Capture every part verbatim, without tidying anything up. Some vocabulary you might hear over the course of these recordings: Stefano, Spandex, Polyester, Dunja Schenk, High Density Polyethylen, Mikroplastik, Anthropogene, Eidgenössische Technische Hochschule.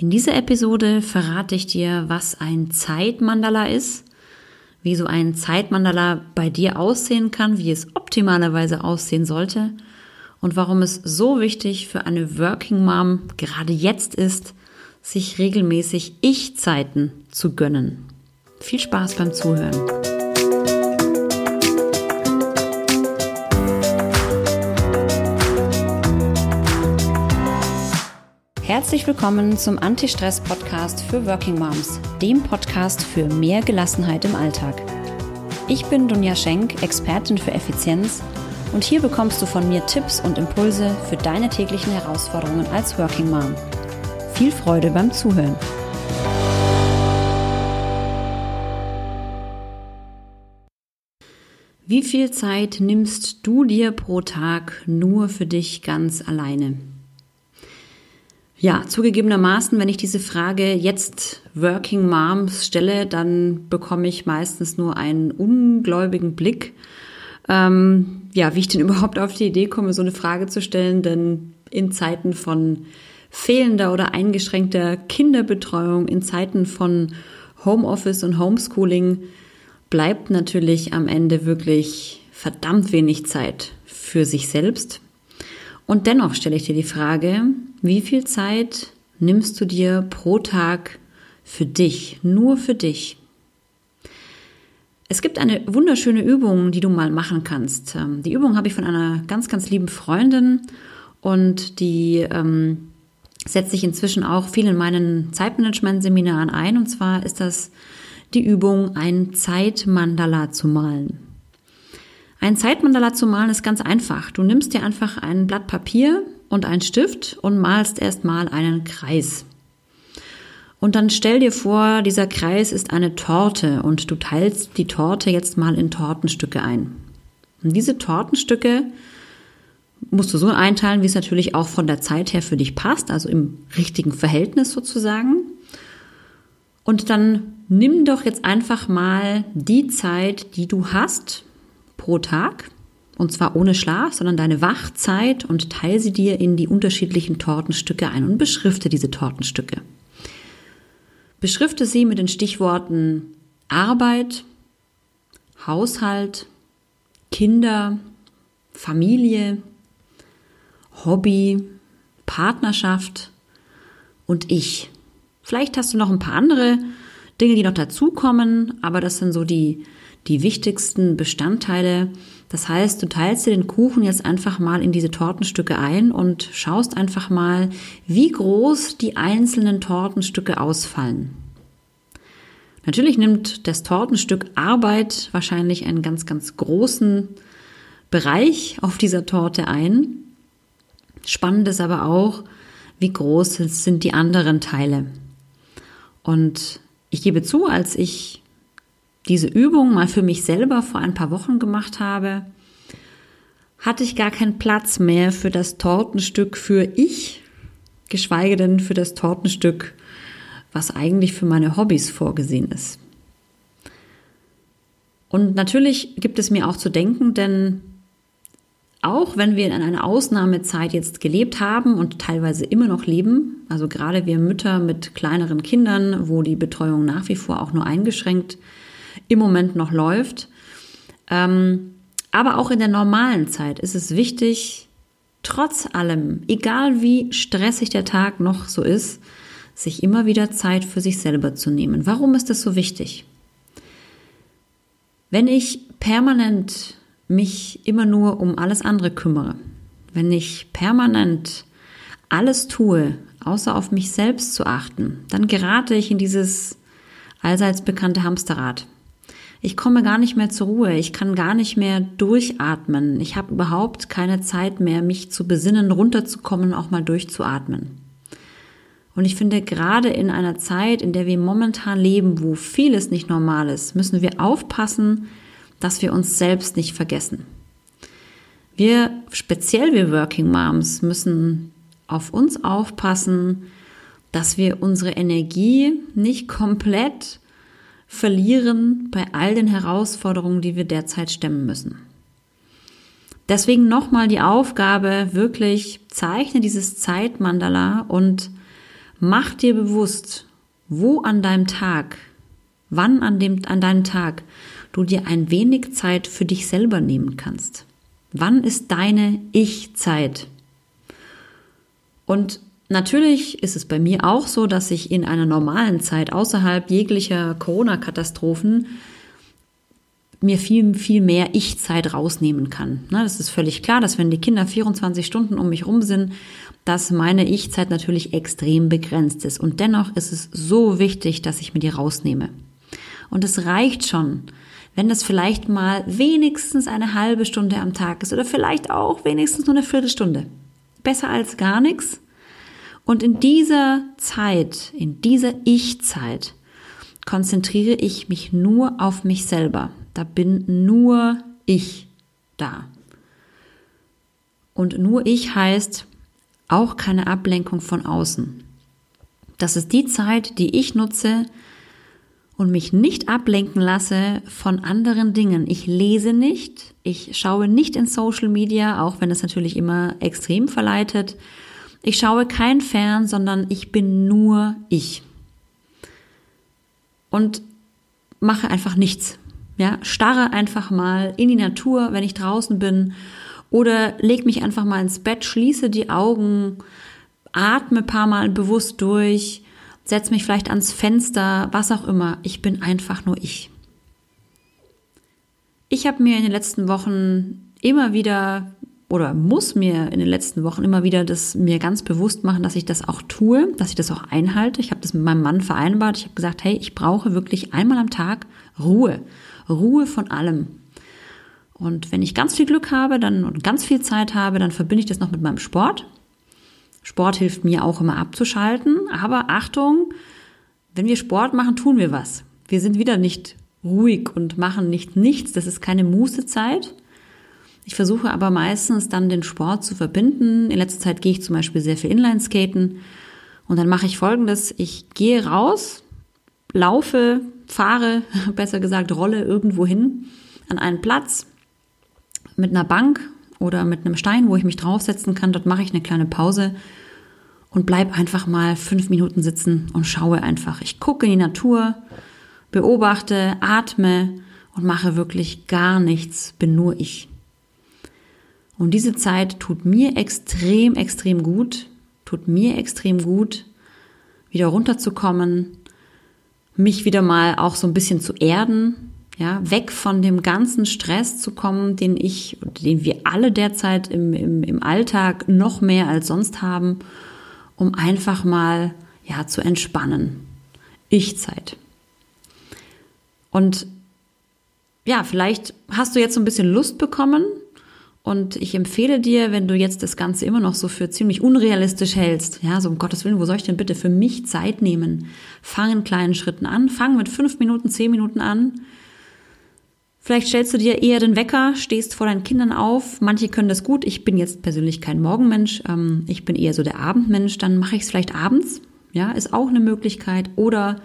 In dieser Episode verrate ich dir, was ein Zeitmandala ist, wie so ein Zeitmandala bei dir aussehen kann, wie es optimalerweise aussehen sollte und warum es so wichtig für eine Working Mom gerade jetzt ist, sich regelmäßig Ich-Zeiten zu gönnen. Viel Spaß beim Zuhören. Herzlich willkommen zum Anti-Stress-Podcast für Working Moms, dem Podcast für mehr Gelassenheit im Alltag. Ich bin Dunja Schenk, Expertin für Effizienz, und hier bekommst du von mir Tipps und Impulse für deine täglichen Herausforderungen als Working Mom. Viel Freude beim Zuhören. Wie viel Zeit nimmst du dir pro Tag nur für dich ganz alleine? Ja, zugegebenermaßen, wenn ich diese Frage jetzt Working Moms stelle, dann bekomme ich meistens nur einen ungläubigen Blick. Ähm, ja, wie ich denn überhaupt auf die Idee komme, so eine Frage zu stellen, denn in Zeiten von fehlender oder eingeschränkter Kinderbetreuung, in Zeiten von Homeoffice und Homeschooling bleibt natürlich am Ende wirklich verdammt wenig Zeit für sich selbst. Und dennoch stelle ich dir die Frage, wie viel Zeit nimmst du dir pro Tag für dich, nur für dich? Es gibt eine wunderschöne Übung, die du mal machen kannst. Die Übung habe ich von einer ganz, ganz lieben Freundin und die ähm, setze ich inzwischen auch viel in meinen Zeitmanagement-Seminaren ein. Und zwar ist das die Übung, ein Zeitmandala zu malen. Ein Zeitmandala zu malen ist ganz einfach. Du nimmst dir einfach ein Blatt Papier und einen Stift und malst erstmal einen Kreis. Und dann stell dir vor, dieser Kreis ist eine Torte und du teilst die Torte jetzt mal in Tortenstücke ein. Und diese Tortenstücke musst du so einteilen, wie es natürlich auch von der Zeit her für dich passt, also im richtigen Verhältnis sozusagen. Und dann nimm doch jetzt einfach mal die Zeit, die du hast, pro Tag, und zwar ohne Schlaf, sondern deine Wachzeit, und teile sie dir in die unterschiedlichen Tortenstücke ein und beschrifte diese Tortenstücke. Beschrifte sie mit den Stichworten Arbeit, Haushalt, Kinder, Familie, Hobby, Partnerschaft und ich. Vielleicht hast du noch ein paar andere Dinge, die noch dazukommen, aber das sind so die die wichtigsten Bestandteile. Das heißt, du teilst dir den Kuchen jetzt einfach mal in diese Tortenstücke ein und schaust einfach mal, wie groß die einzelnen Tortenstücke ausfallen. Natürlich nimmt das Tortenstück Arbeit wahrscheinlich einen ganz, ganz großen Bereich auf dieser Torte ein. Spannend ist aber auch, wie groß sind die anderen Teile. Und ich gebe zu, als ich diese Übung mal für mich selber vor ein paar Wochen gemacht habe, hatte ich gar keinen Platz mehr für das Tortenstück für ich, geschweige denn für das Tortenstück, was eigentlich für meine Hobbys vorgesehen ist. Und natürlich gibt es mir auch zu denken, denn auch wenn wir in einer Ausnahmezeit jetzt gelebt haben und teilweise immer noch leben, also gerade wir Mütter mit kleineren Kindern, wo die Betreuung nach wie vor auch nur eingeschränkt im Moment noch läuft. Aber auch in der normalen Zeit ist es wichtig, trotz allem, egal wie stressig der Tag noch so ist, sich immer wieder Zeit für sich selber zu nehmen. Warum ist das so wichtig? Wenn ich permanent mich immer nur um alles andere kümmere, wenn ich permanent alles tue, außer auf mich selbst zu achten, dann gerate ich in dieses allseits bekannte Hamsterrad. Ich komme gar nicht mehr zur Ruhe, ich kann gar nicht mehr durchatmen, ich habe überhaupt keine Zeit mehr, mich zu besinnen, runterzukommen, auch mal durchzuatmen. Und ich finde, gerade in einer Zeit, in der wir momentan leben, wo vieles nicht normal ist, müssen wir aufpassen, dass wir uns selbst nicht vergessen. Wir, speziell wir Working Moms, müssen auf uns aufpassen, dass wir unsere Energie nicht komplett verlieren bei all den Herausforderungen, die wir derzeit stemmen müssen. Deswegen nochmal die Aufgabe, wirklich zeichne dieses Zeitmandala und Mach dir bewusst, wo an deinem Tag, wann an dem, an deinem Tag du dir ein wenig Zeit für dich selber nehmen kannst. Wann ist deine Ich-Zeit? Und natürlich ist es bei mir auch so, dass ich in einer normalen Zeit außerhalb jeglicher Corona-Katastrophen mir viel, viel mehr Ich-Zeit rausnehmen kann. Das ist völlig klar, dass wenn die Kinder vierundzwanzig Stunden um mich rum sind, dass meine Ich-Zeit natürlich extrem begrenzt ist. Und dennoch ist es so wichtig, dass ich mir die rausnehme. Und es reicht schon, wenn das vielleicht mal wenigstens eine halbe Stunde am Tag ist oder vielleicht auch wenigstens nur eine Viertelstunde. Besser als gar nichts. Und in dieser Zeit, in dieser Ich-Zeit, konzentriere ich mich nur auf mich selber. Da bin nur ich da. Und nur ich heißt auch keine Ablenkung von außen. Das ist die Zeit, die ich nutze und mich nicht ablenken lasse von anderen Dingen. Ich lese nicht, ich schaue nicht in Social Media, auch wenn es natürlich immer extrem verleitet. Ich schaue kein Fern, sondern ich bin nur ich. Und mache einfach nichts. Ja, starre einfach mal in die Natur, wenn ich draußen bin, oder leg mich einfach mal ins Bett, schließe die Augen, atme ein paar Mal bewusst durch, setz mich vielleicht ans Fenster, was auch immer. Ich bin einfach nur ich. Ich habe mir in den letzten Wochen immer wieder oder muss mir in den letzten Wochen immer wieder das mir ganz bewusst machen, dass ich das auch tue, dass ich das auch einhalte. Ich habe das mit meinem Mann vereinbart. Ich habe gesagt, hey, ich brauche wirklich einmal am Tag Ruhe. Ruhe von allem. Und wenn ich ganz viel Glück habe dann und ganz viel Zeit habe, dann verbinde ich das noch mit meinem Sport. Sport hilft mir auch immer abzuschalten. Aber Achtung, wenn wir Sport machen, tun wir was. Wir sind wieder nicht ruhig und machen nicht nichts. Das ist keine Mußezeit. Ich versuche aber meistens dann den Sport zu verbinden. In letzter Zeit gehe ich zum Beispiel sehr viel Inlineskaten und dann mache ich Folgendes. Ich gehe raus, laufe, fahre, besser gesagt rolle irgendwo hin an einen Platz mit einer Bank oder mit einem Stein, wo ich mich draufsetzen kann. Dort mache ich eine kleine Pause und bleibe einfach mal fünf Minuten sitzen und schaue einfach. Ich gucke in die Natur, beobachte, atme und mache wirklich gar nichts, bin nur ich. Und diese Zeit tut mir extrem, extrem gut, tut mir extrem gut, wieder runterzukommen, mich wieder mal auch so ein bisschen zu erden, ja, weg von dem ganzen Stress zu kommen, den ich, den wir alle derzeit im, im, im Alltag noch mehr als sonst haben, um einfach mal, ja, zu entspannen. Ich-Zeit. Und ja, vielleicht hast du jetzt so ein bisschen Lust bekommen, und ich empfehle dir, wenn du jetzt das Ganze immer noch so für ziemlich unrealistisch hältst, ja, so um Gottes Willen, wo soll ich denn bitte für mich Zeit nehmen? Fang in kleinen Schritten an, fang mit fünf Minuten, zehn Minuten an. Vielleicht stellst du dir eher den Wecker, stehst vor deinen Kindern auf. Manche können das gut. Ich bin jetzt persönlich kein Morgenmensch. Ähm, ich bin eher so der Abendmensch. Dann mache ich es vielleicht abends. Ja, ist auch eine Möglichkeit. Oder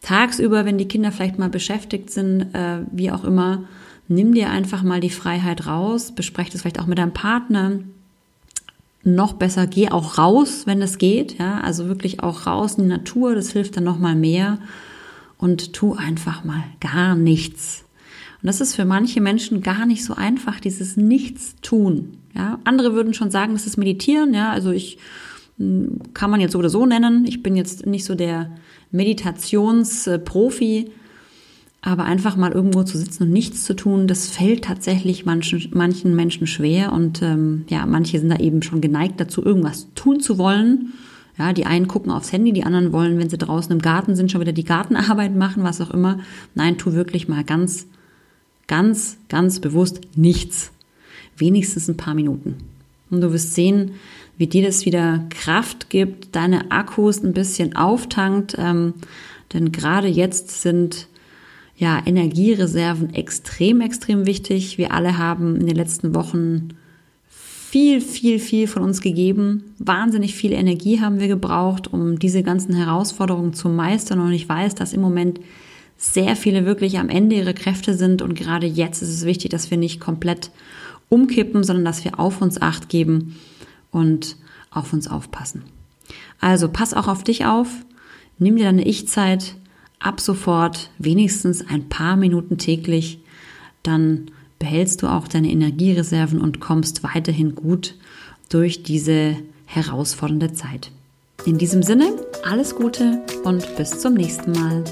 tagsüber, wenn die Kinder vielleicht mal beschäftigt sind, äh, wie auch immer. Nimm dir einfach mal die Freiheit raus, besprech das vielleicht auch mit deinem Partner. Noch besser, geh auch raus, wenn es geht. Ja, also wirklich auch raus in die Natur, das hilft dann nochmal mehr. Und tu einfach mal gar nichts. Und das ist für manche Menschen gar nicht so einfach, dieses Nichtstun. Ja, andere würden schon sagen, das ist Meditieren. Ja, also ich kann man jetzt so oder so nennen. Ich bin jetzt nicht so der Meditationsprofi. Aber einfach mal irgendwo zu sitzen und nichts zu tun, das fällt tatsächlich manchen, manchen Menschen schwer. Und ähm, ja, manche sind da eben schon geneigt dazu, irgendwas tun zu wollen. Ja, die einen gucken aufs Handy, die anderen wollen, wenn sie draußen im Garten sind, schon wieder die Gartenarbeit machen, was auch immer. Nein, tu wirklich mal ganz, ganz, ganz bewusst nichts. Wenigstens ein paar Minuten. Und du wirst sehen, wie dir das wieder Kraft gibt, deine Akkus ein bisschen auftankt. Ähm, denn gerade jetzt sind... Ja, Energiereserven extrem, extrem wichtig. Wir alle haben in den letzten Wochen viel, viel, viel von uns gegeben. Wahnsinnig viel Energie haben wir gebraucht, um diese ganzen Herausforderungen zu meistern. Und ich weiß, dass im Moment sehr viele wirklich am Ende ihrer Kräfte sind. Und gerade jetzt ist es wichtig, dass wir nicht komplett umkippen, sondern dass wir auf uns Acht geben und auf uns aufpassen. Also pass auch auf dich auf, nimm dir deine Ich-Zeit, ab sofort wenigstens ein paar Minuten täglich, dann behältst du auch deine Energiereserven und kommst weiterhin gut durch diese herausfordernde Zeit. In diesem Sinne, alles Gute und bis zum nächsten Mal.